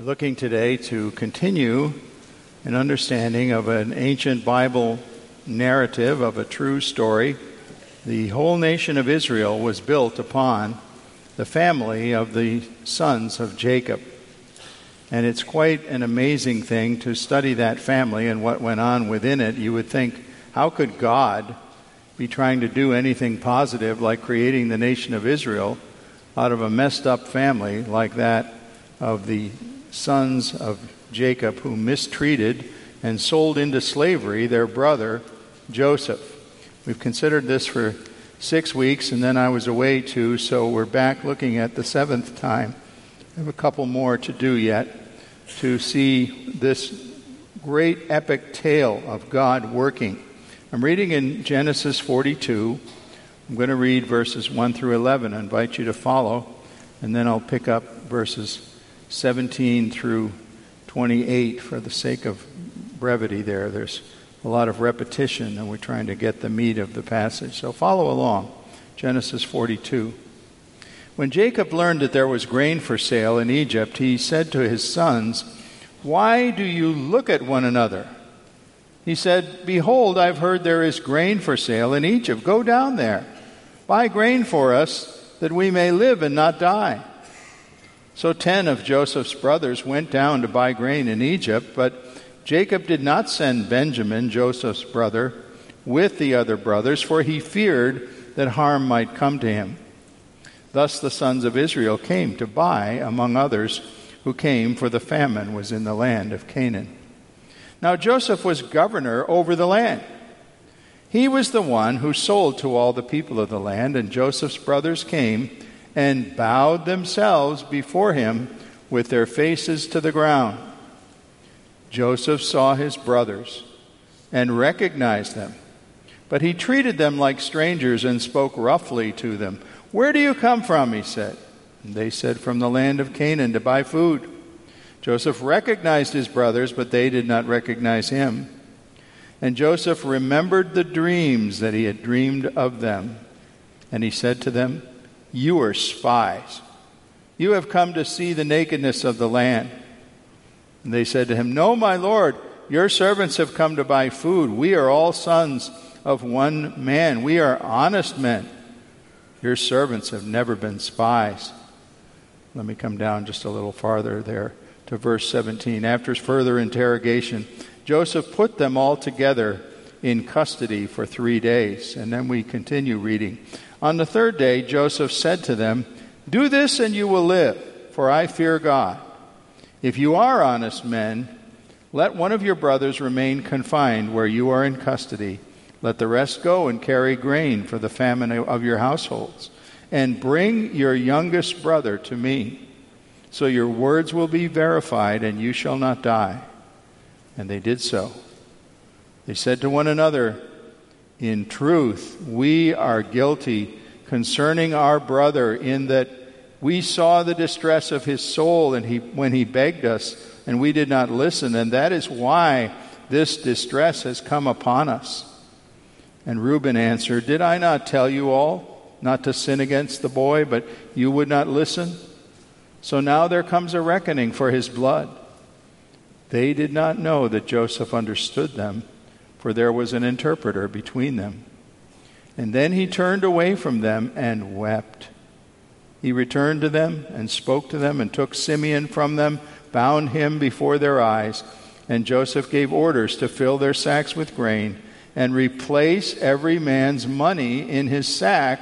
Looking today to continue an understanding of an ancient Bible narrative of a true story. The whole nation of Israel was built upon the family of the sons of Jacob. And it's quite an amazing thing to study that family and what went on within it. You would think, how could God be trying to do anything positive like creating the nation of Israel out of a messed up family like that of the sons of Jacob, who mistreated and sold into slavery their brother Joseph. We've considered this for 6 weeks, and then I was away too, so we're back looking at the seventh time. I have a couple more to do yet to see this great epic tale of God working. I'm reading in Genesis 42. I'm going to read verses 1 through 11. I invite you to follow, and then I'll pick up verses 17 through 28 for the sake of brevity there. There's a lot of repetition, and we're trying to get the meat of the passage. So follow along. Genesis 42. When Jacob learned that there was grain for sale in Egypt, he said to his sons, "Why do you look at one another?" He said, "Behold, I've heard there is grain for sale in Egypt. Go down there. Buy grain for us that we may live and not die." So 10 of Joseph's brothers went down to buy grain in Egypt, but Jacob did not send Benjamin, Joseph's brother, with the other brothers, for he feared that harm might come to him. Thus the sons of Israel came to buy, among others who came, for the famine was in the land of Canaan. Now Joseph was governor over the land. He was the one who sold to all the people of the land, and Joseph's brothers came and bowed themselves before him with their faces to the ground. Joseph saw his brothers and recognized them, but he treated them like strangers and spoke roughly to them. "Where do you come from?" he said. And they said, "From the land of Canaan to buy food." Joseph recognized his brothers, but they did not recognize him. And Joseph remembered the dreams that he had dreamed of them. And he said to them, "You are spies. You have come to see the nakedness of the land." And they said to him, "No, my lord, your servants have come to buy food. We are all sons of one man. We are honest men. Your servants have never been spies." Let me come down just a little farther there to verse 17. After further interrogation, Joseph put them all together in custody for 3 days. And then we continue reading. On the third day, Joseph said to them, "Do this and you will live, for I fear God. If you are honest men, let one of your brothers remain confined where you are in custody. Let the rest go and carry grain for the famine of your households, and bring your youngest brother to me. So your words will be verified, and you shall not die." And they did so. They said to one another, "In truth, we are guilty concerning our brother, in that we saw the distress of his soul and when he begged us, and we did not listen, and that is why this distress has come upon us." And Reuben answered, "Did I not tell you all not to sin against the boy, but you would not listen? So now there comes a reckoning for his blood." They did not know that Joseph understood them, for there was an interpreter between them. And then he turned away from them and wept. He returned to them and spoke to them and took Simeon from them, bound him before their eyes. And Joseph gave orders to fill their sacks with grain and replace every man's money in his sack,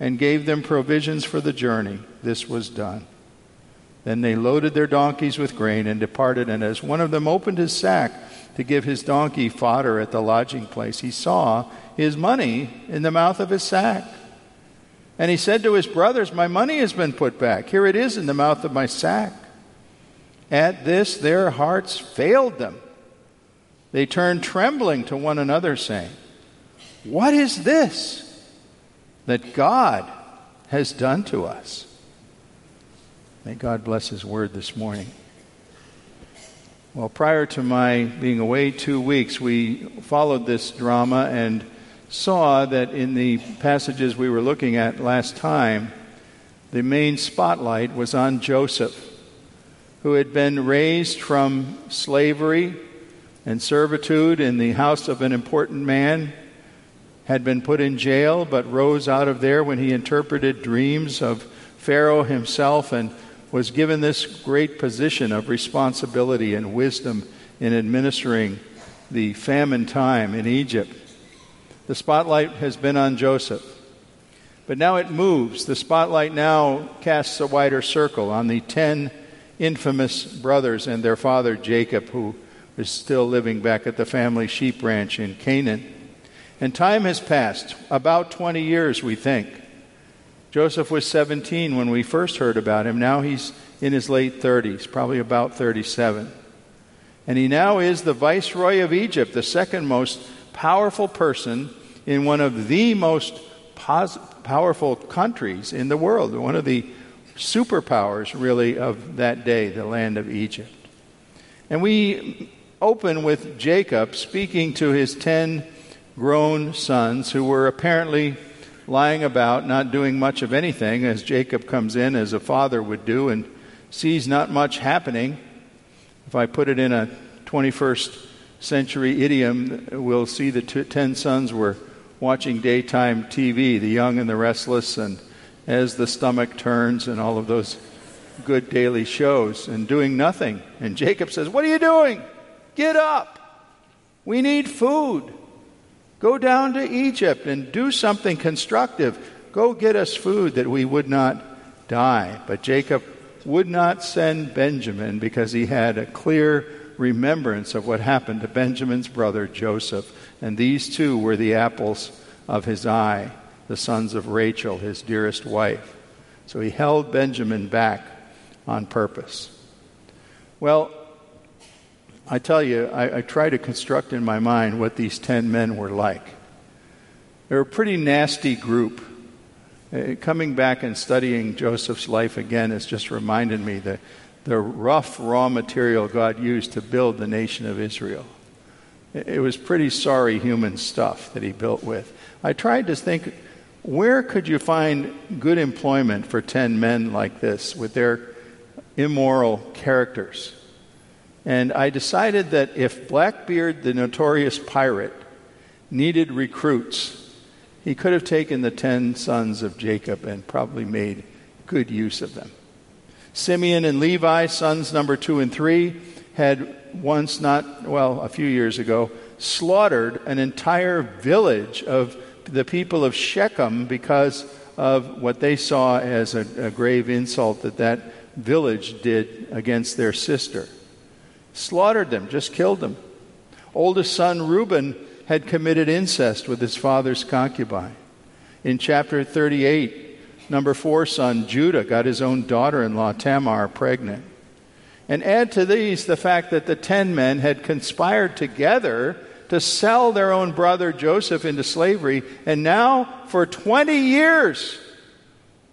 and gave them provisions for the journey. This was done. Then they loaded their donkeys with grain and departed. And as one of them opened his sack, to give his donkey fodder at the lodging place, he saw his money in the mouth of his sack. And he said to his brothers, my money has been put back. Here it is in the mouth of my sack. At this, their hearts failed them. They turned trembling to one another, saying, what is this that God has done to us? May God bless his word this morning. Well, prior to my being away 2 weeks, we followed this drama and saw that in the passages we were looking at last time, the main spotlight was on Joseph, who had been raised from slavery and servitude in the house of an important man, had been put in jail, but rose out of there when he interpreted dreams of Pharaoh himself and was given this great position of responsibility and wisdom in administering the famine time in Egypt. The spotlight has been on Joseph. But now it moves. The spotlight now casts a wider circle on the 10 infamous brothers and their father Jacob, who is still living back at the family sheep ranch in Canaan. And time has passed, about 20 years, we think. Joseph was 17 when we first heard about him. Now he's in his late 30s, probably about 37. And he now is the viceroy of Egypt, the second most powerful person in one of the most powerful countries in the world, one of the superpowers, really, of that day, the land of Egypt. And we open with Jacob speaking to his 10 grown sons who were apparently lying about, not doing much of anything, as Jacob comes in, as a father would do, and sees not much happening. If I put it in a 21st century idiom, we'll see the 10 sons were watching daytime TV, The Young and the Restless, and As the Stomach Turns, and all of those good daily shows, and doing nothing. And Jacob says, what are you doing? Get up. We need food. Go down to Egypt and do something constructive. Go get us food that we would not die. But Jacob would not send Benjamin because he had a clear remembrance of what happened to Benjamin's brother Joseph. And these two were the apples of his eye, the sons of Rachel, his dearest wife. So he held Benjamin back on purpose. Well, I tell you, I try to construct in my mind what these 10 men were like. They were a pretty nasty group. Coming back and studying Joseph's life again has just reminded me the rough, raw material God used to build the nation of Israel. It was pretty sorry human stuff that he built with. I tried to think, where could you find good employment for 10 men like this with their immoral characters? And I decided that if Blackbeard, the notorious pirate, needed recruits, he could have taken the 10 sons of Jacob and probably made good use of them. Simeon and Levi, sons number 2 and 3, had once a few years ago, slaughtered an entire village of the people of Shechem because of what they saw as a grave insult that village did against their sister. Slaughtered them, just killed them. Oldest son Reuben had committed incest with his father's concubine. In chapter 38, number 4 son Judah got his own daughter-in-law Tamar pregnant. And add to these the fact that the 10 men had conspired together to sell their own brother Joseph into slavery. And now, for 20 years,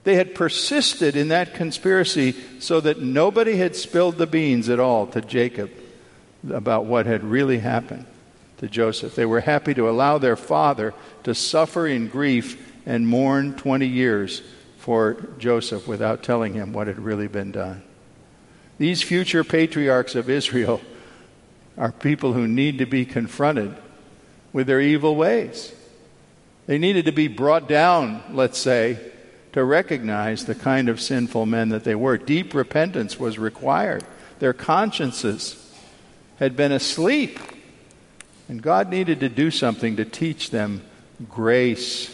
they had persisted in that conspiracy so that nobody had spilled the beans at all to Jacob about what had really happened to Joseph. They were happy to allow their father to suffer in grief and mourn 20 years for Joseph without telling him what had really been done. These future patriarchs of Israel are people who need to be confronted with their evil ways. They needed to be brought down, let's say, to recognize the kind of sinful men that they were. Deep repentance was required. Their consciences had been asleep, and God needed to do something to teach them grace,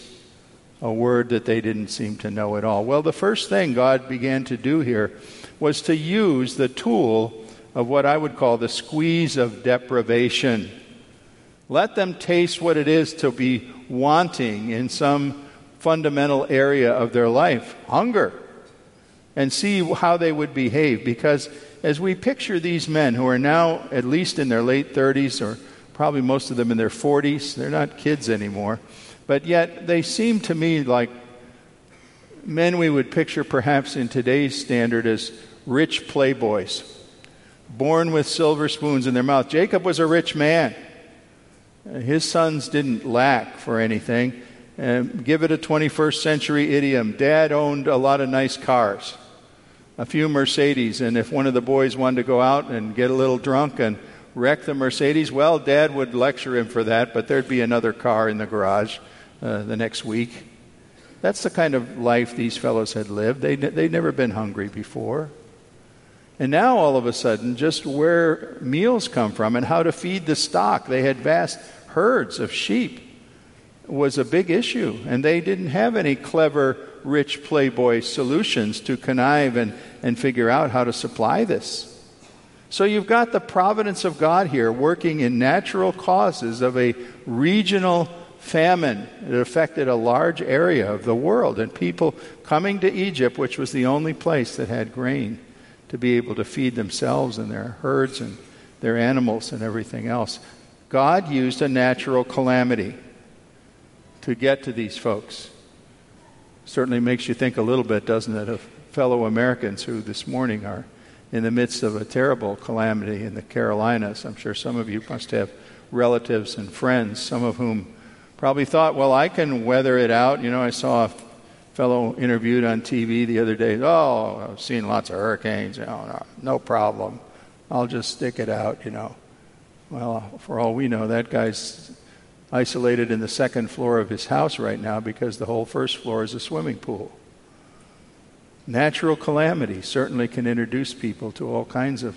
a word that they didn't seem to know at all. Well, the first thing God began to do here was to use the tool of what I would call the squeeze of deprivation. Let them taste what it is to be wanting in some fundamental area of their life, hunger, and see how they would behave. Because as we picture these men who are now at least in their late 30s, or probably most of them in their 40s, they're not kids anymore, but yet they seem to me like men we would picture perhaps in today's standard as rich playboys, born with silver spoons in their mouth. Jacob was a rich man. His sons didn't lack for anything. Give it a 21st century idiom. Dad owned a lot of nice cars, a few Mercedes, and if one of the boys wanted to go out and get a little drunk and wreck the Mercedes, well, Dad would lecture him for that, but there'd be another car in the garage the next week. That's the kind of life these fellows had lived. They'd never been hungry before. And now, all of a sudden, just where meals come from and how to feed the stock. They had vast herds of sheep. Was a big issue, and they didn't have any clever, rich playboy solutions to connive and figure out how to supply this. So you've got the providence of God here working in natural causes of a regional famine. It affected a large area of the world, and people coming to Egypt, which was the only place that had grain, to be able to feed themselves and their herds and their animals and everything else. God used a natural calamity to get to these folks. Certainly makes you think a little bit, doesn't it, of fellow Americans who this morning are in the midst of a terrible calamity in the Carolinas. I'm sure some of you must have relatives and friends, some of whom probably thought, well, I can weather it out. You know, I saw a fellow interviewed on TV the other day. Oh, I've seen lots of hurricanes. Oh, no problem. I'll just stick it out, you know. Well, for all we know, that guy's isolated in the second floor of his house right now because the whole first floor is a swimming pool. Natural calamity certainly can introduce people to all kinds of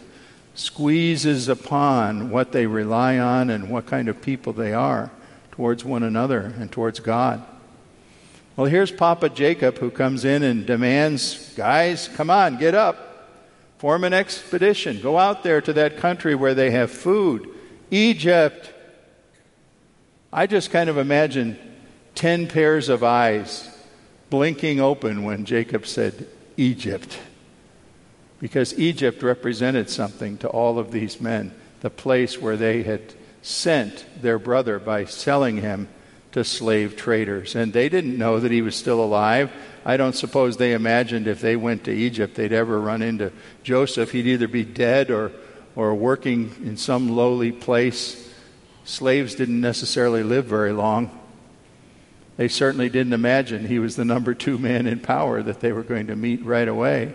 squeezes upon what they rely on and what kind of people they are towards one another and towards God. Well, here's Papa Jacob, who comes in and demands, guys, come on, get up, form an expedition, go out there to that country where they have food, Egypt. I just kind of imagine 10 pairs of eyes blinking open when Jacob said Egypt, because Egypt represented something to all of these men, the place where they had sent their brother by selling him to slave traders. And they didn't know that he was still alive. I don't suppose they imagined if they went to Egypt they'd ever run into Joseph. He'd either be dead or working in some lowly place. Slaves didn't necessarily live very long. They certainly didn't imagine he was the number 2 man in power that they were going to meet right away.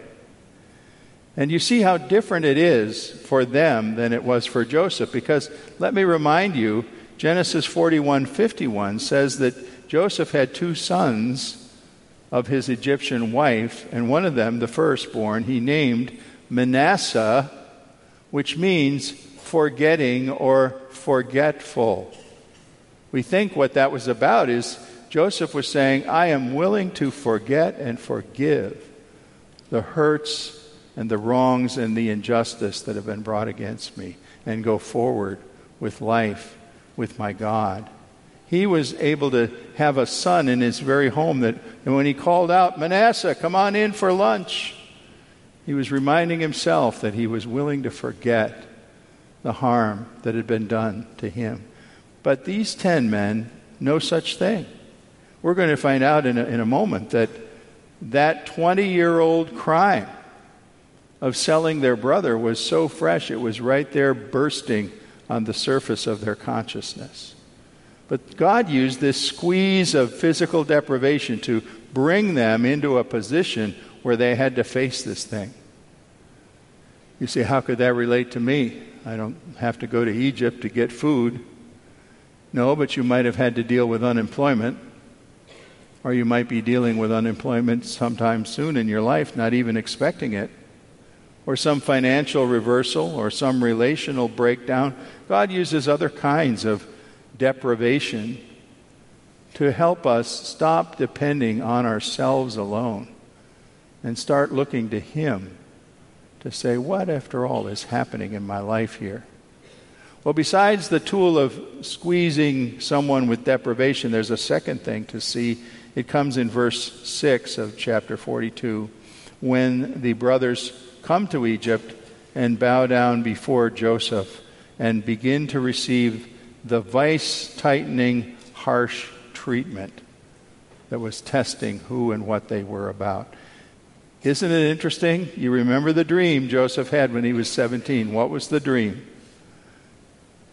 And you see how different it is for them than it was for Joseph, because let me remind you, Genesis 41:51 says that Joseph had 2 sons of his Egyptian wife, and one of them, the firstborn, he named Manasseh, which means forgetting or forgetful. We think what that was about is Joseph was saying, I am willing to forget and forgive the hurts and the wrongs and the injustice that have been brought against me, and go forward with life with my God. He was able to have a son in his very home that, and when he called out, Manasseh, come on in for lunch, he was reminding himself that he was willing to forget the harm that had been done to him. But these 10 men, no such thing. We're going to find out in a moment that 20-year-old crime of selling their brother was so fresh, it was right there bursting on the surface of their consciousness. But God used this squeeze of physical deprivation to bring them into a position where they had to face this thing. You see, how could that relate to me? I don't have to go to Egypt to get food. No, but you might have had to deal with unemployment, or you might be dealing with unemployment sometime soon in your life, not even expecting it, or some financial reversal, or some relational breakdown. God uses other kinds of deprivation to help us stop depending on ourselves alone and start looking to Him to say, what after all is happening in my life here? Well, besides the tool of squeezing someone with deprivation, there's a second thing to see. It comes in verse 6 of chapter 42, when the brothers come to Egypt and bow down before Joseph and begin to receive the vice-tightening, harsh treatment that was testing who and what they were about. Isn't it interesting? You remember the dream Joseph had when he was 17. What was the dream?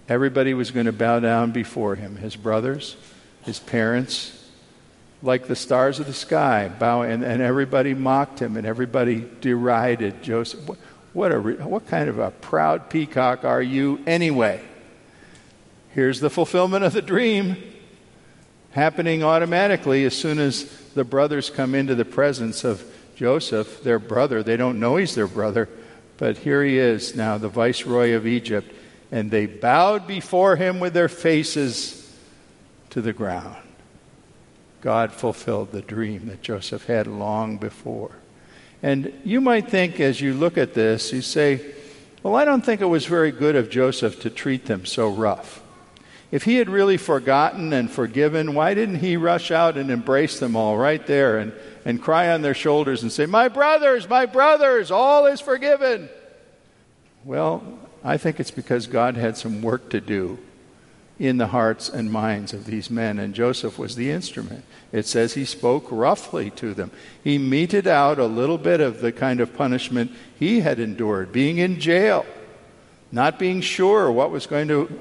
Everybody was going to bow down before him. His brothers, his parents, like the stars of the sky, bow, and everybody mocked him and everybody derided Joseph. What kind of a proud peacock are you anyway? Here's the fulfillment of the dream happening automatically as soon as the brothers come into the presence of Joseph, their brother. They don't know he's their brother, but here he is now, the viceroy of Egypt. And they bowed before him with their faces to the ground. God fulfilled the dream that Joseph had long before. And you might think, as you look at this, you say, well, I don't think it was very good of Joseph to treat them so rough. If he had really forgotten and forgiven, why didn't he rush out and embrace them all right there and cry on their shoulders and say, my brothers, all is forgiven? Well, I think it's because God had some work to do in the hearts and minds of these men, and Joseph was the instrument. It says he spoke roughly to them. He meted out a little bit of the kind of punishment he had endured, being in jail, not being sure what was going to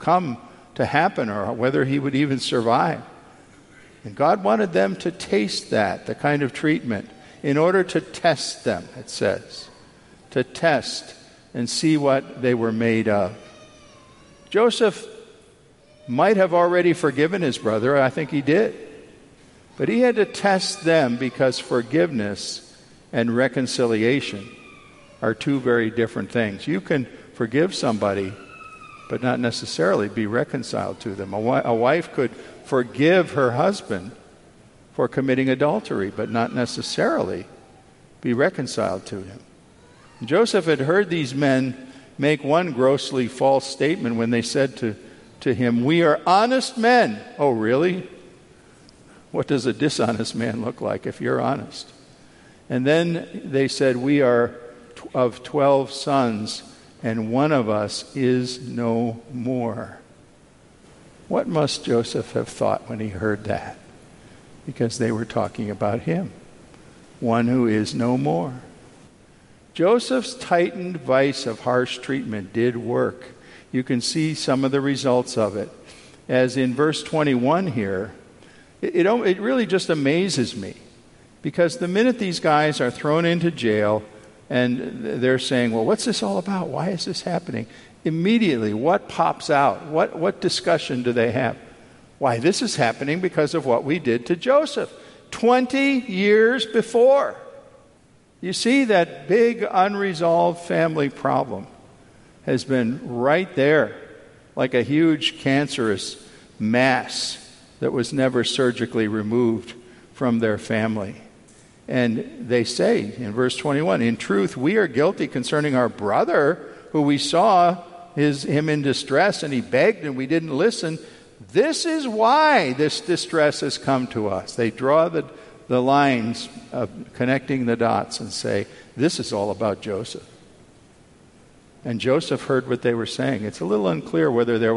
come to happen or whether he would even survive. And God wanted them to taste that, the kind of treatment, in order to test them, it says, to test and see what they were made of. Joseph might have already forgiven his brother. I think he did. But he had to test them because forgiveness and reconciliation are two very different things. You can forgive somebody, but not necessarily be reconciled to them. A wife could forgive her husband for committing adultery, but not necessarily be reconciled to him. Joseph had heard these men make one grossly false statement when they said to him, we are honest men. Oh, really? What does a dishonest man look like if you're honest? And then they said, we are of 12 sons, and one of us is no more. What must Joseph have thought when he heard that? Because they were talking about him, one who is no more. Joseph's tightened vice of harsh treatment did work. You can see some of the results of it. As in verse 21 here, it really just amazes me, because the minute these guys are thrown into jail and they're saying, well, what's this all about? Why is this happening? Immediately, what pops out? What discussion do they have? Why, this is happening because of what we did to Joseph 20 years before. You see, that big unresolved family problem has been right there, like a huge cancerous mass that was never surgically removed from their family. And they say in verse 21, in truth, we are guilty concerning our brother, who we saw him in distress, and he begged, and we didn't listen. This is why this distress has come to us. They draw the lines of connecting the dots and say, this is all about Joseph. And Joseph heard what they were saying. It's a little unclear whether there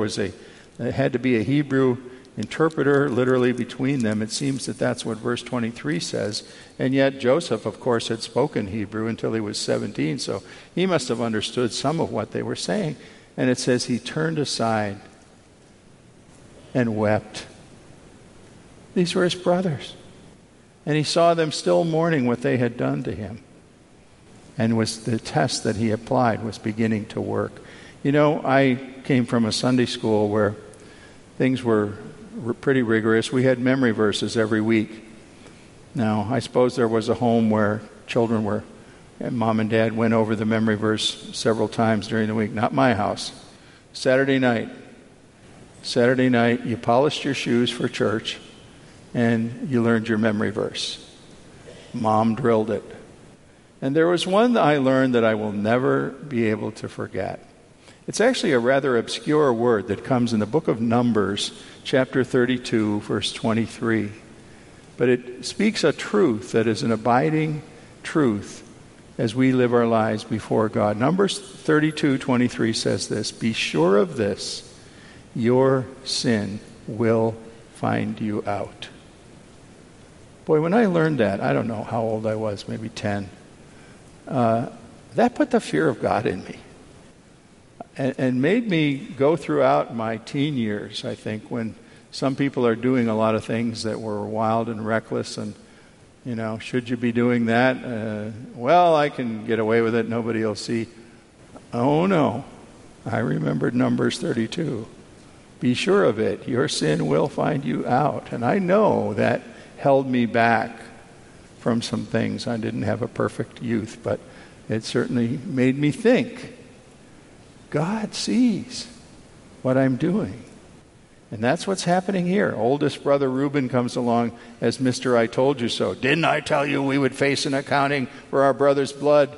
had to be a Hebrew interpreter literally between them. It seems that that's what verse 23 says. And yet Joseph, of course, had spoken Hebrew until he was 17, so he must have understood some of what they were saying. And it says he turned aside and wept. These were his brothers. And he saw them still mourning what they had done to him. And was the test that he applied was beginning to work. You know, I came from a Sunday school where things were pretty rigorous. We had memory verses every week. Now, I suppose there was a home where children were, and mom and dad went over the memory verse several times during the week. Not my house. Saturday night, you polished your shoes for church. And you learned your memory verse. Mom drilled it. And there was one that I learned that I will never be able to forget. It's actually a rather obscure word that comes in the book of Numbers, chapter 32, verse 23. But it speaks a truth that is an abiding truth as we live our lives before God. Numbers 32:23 says this, "Be sure of this, your sin will find you out." Boy, when I learned that, I don't know how old I was, maybe 10. That put the fear of God in me and made me go throughout my teen years, I think, when some people are doing a lot of things that were wild and reckless and, you know, should you be doing that? Well, I can get away with it. Nobody will see. Oh, no. I remembered Numbers 32. Be sure of it. Your sin will find you out. And I know that held me back from some things. I didn't have a perfect youth, but it certainly made me think. God sees what I'm doing. And that's what's happening here. Oldest brother Reuben comes along as Mr. I Told You So. Didn't I tell you we would face an accounting for our brother's blood?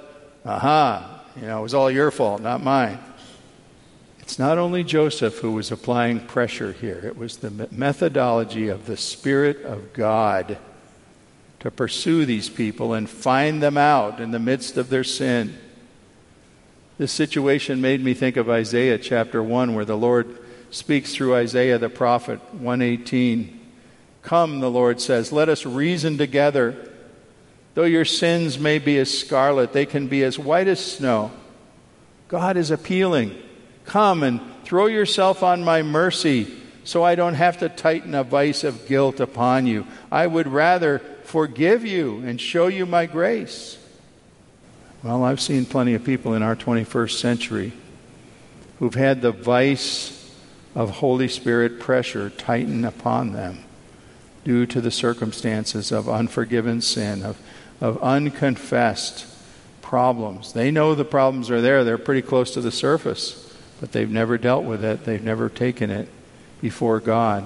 Aha. You know, it was all your fault, not mine. It's not only Joseph who was applying pressure here. It was the methodology of the Spirit of God to pursue these people and find them out in the midst of their sin. This situation made me think of Isaiah chapter 1, where the Lord speaks through Isaiah the prophet, 1:18. "Come," the Lord says, "let us reason together. Though your sins may be as scarlet, they can be as white as snow." God is appealing. Come and throw yourself on my mercy so I don't have to tighten a vice of guilt upon you. I would rather forgive you and show you my grace. Well, I've seen plenty of people in our 21st century who've had the vice of Holy Spirit pressure tighten upon them due to the circumstances of unforgiven sin, of unconfessed problems. They know the problems are there. They're pretty close to the surface. But they've never dealt with it. They've never taken it before God.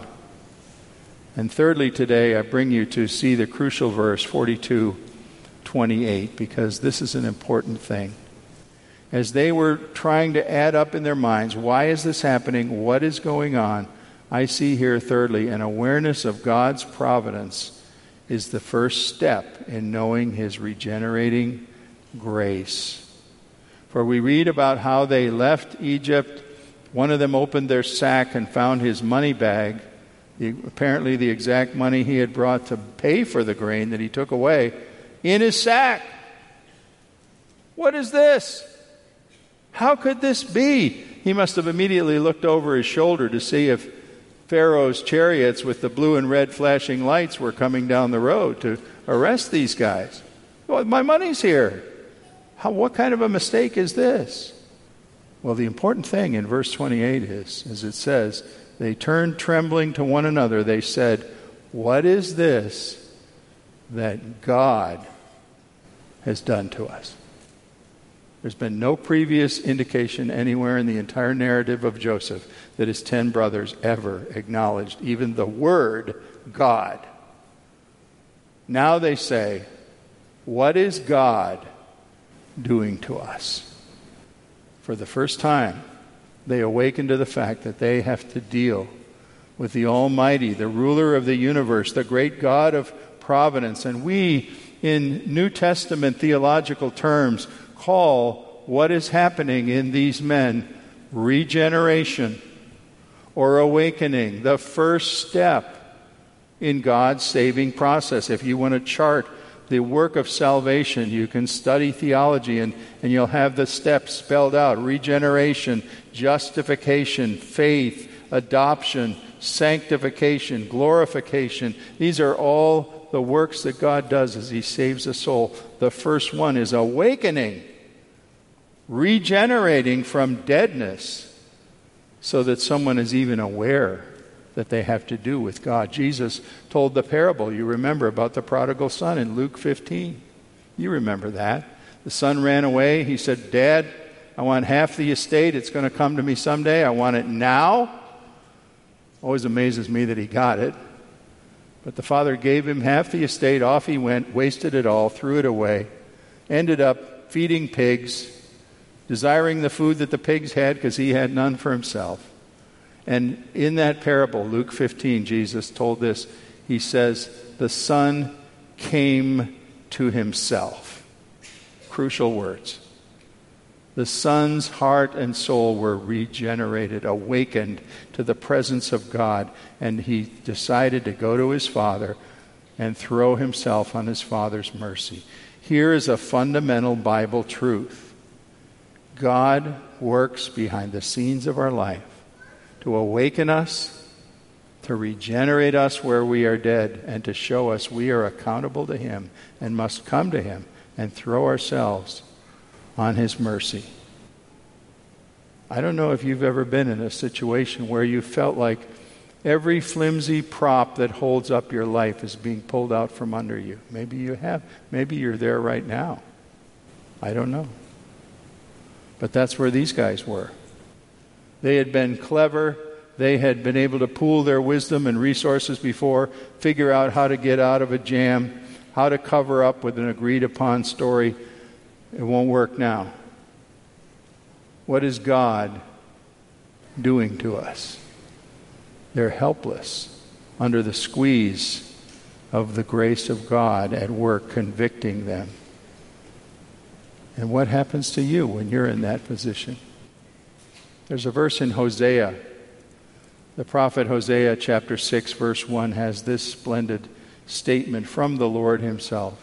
And thirdly, today I bring you to see the crucial verse 42:28, because this is an important thing. As they were trying to add up in their minds, why is this happening? What is going on? I see here, thirdly, an awareness of God's providence is the first step in knowing His regenerating grace. For we read about how they left Egypt. One of them opened their sack and found his money bag, apparently the exact money he had brought to pay for the grain that he took away, in his sack. What is this? How could this be? He must have immediately looked over his shoulder to see if Pharaoh's chariots with the blue and red flashing lights were coming down the road to arrest these guys. Well, my money's here. What kind of a mistake is this? Well, the important thing in verse 28 is, as it says, they turned trembling to one another. They said, "What is this that God has done to us?" There's been no previous indication anywhere in the entire narrative of Joseph that his 10 brothers ever acknowledged even the word God. Now they say, "What is God doing to us?" For the first time, they awaken to the fact that they have to deal with the Almighty, the ruler of the universe, the great God of providence. And we, in New Testament theological terms, call what is happening in these men regeneration or awakening, the first step in God's saving process. If you want to chart the work of salvation, you can study theology and you'll have the steps spelled out. Regeneration, justification, faith, adoption, sanctification, glorification. These are all the works that God does as He saves a soul. The first one is awakening, regenerating from deadness so that someone is even aware that they have to do with God. Jesus told the parable, you remember, about the prodigal son in Luke 15. You remember that. The son ran away. He said, "Dad, I want half the estate. It's going to come to me someday. I want it now." Always amazes me that he got it. But the father gave him half the estate. Off he went, wasted it all, threw it away. ended up feeding pigs, desiring the food that the pigs had because he had none for himself. And in that parable, Luke 15, Jesus told this. He says, the Son came to himself. Crucial words. The Son's heart and soul were regenerated, awakened to the presence of God, and he decided to go to his Father and throw himself on his Father's mercy. Here is a fundamental Bible truth. God works behind the scenes of our life to awaken us, to regenerate us where we are dead, and to show us we are accountable to him and must come to him and throw ourselves on his mercy. I don't know if you've ever been in a situation where you felt like every flimsy prop that holds up your life is being pulled out from under you. Maybe you have. Maybe you're there right now. I don't know. But that's where these guys were. They had been clever. They had been able to pool their wisdom and resources before, figure out how to get out of a jam, how to cover up with an agreed-upon story. It won't work now. What is God doing to us? They're helpless under the squeeze of the grace of God at work convicting them. And what happens to you when you're in that position? There's a verse in Hosea. The prophet Hosea, chapter 6, verse 1, has this splendid statement from the Lord himself.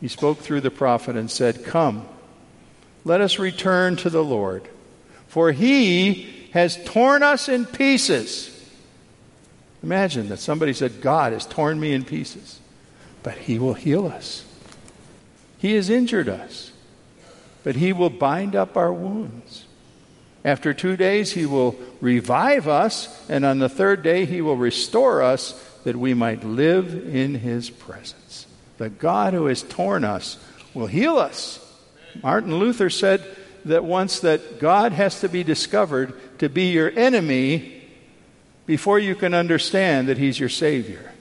He spoke through the prophet and said, "Come, let us return to the Lord, for he has torn us in pieces." Imagine that somebody said, "God has torn me in pieces, but he will heal us. He has injured us, but he will bind up our wounds. After 2 days he will revive us, and on the third day he will restore us that we might live in his presence." The God who has torn us will heal us. Martin Luther said that once that God has to be discovered to be your enemy before you can understand that he's your Savior.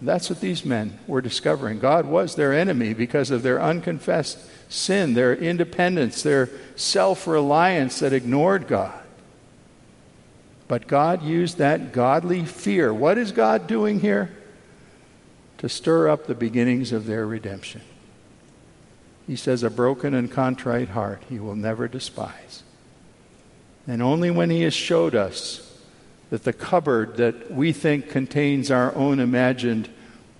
And that's what these men were discovering. God was their enemy because of their unconfessed sin, their independence, their self-reliance that ignored God. But God used that godly fear. What is God doing here? To stir up the beginnings of their redemption. He says, a broken and contrite heart he will never despise. And only when he has showed us that the cupboard that we think contains our own imagined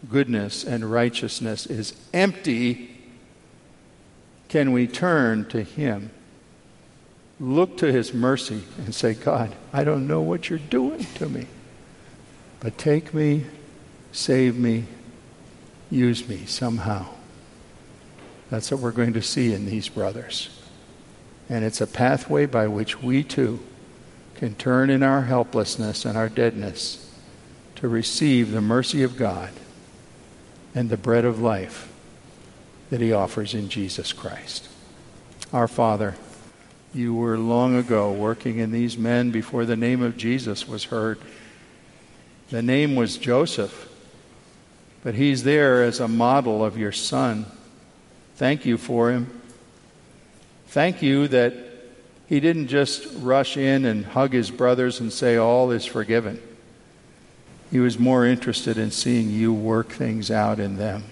goodness and righteousness is empty, can we turn to him, look to his mercy, and say, "God, I don't know what you're doing to me, but take me, save me, use me somehow." That's what we're going to see in these brothers. And it's a pathway by which we too can turn in our helplessness and our deadness to receive the mercy of God and the bread of life that he offers in Jesus Christ. Our Father, you were long ago working in these men before the name of Jesus was heard. The name was Joseph, but he's there as a model of your Son. Thank you for him. Thank you that he didn't just rush in and hug his brothers and say, "All is forgiven." He was more interested in seeing you work things out in them.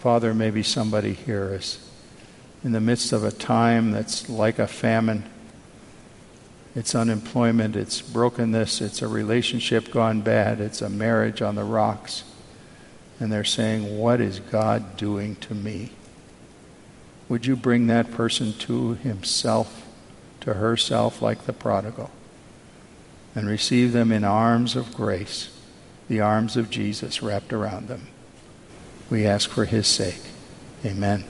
Father, maybe somebody here is in the midst of a time that's like a famine. It's unemployment, it's brokenness, it's a relationship gone bad, it's a marriage on the rocks. And they're saying, "What is God doing to me?" Would you bring that person to himself, to herself, like the prodigal, and receive them in arms of grace, the arms of Jesus wrapped around them? We ask for his sake. Amen.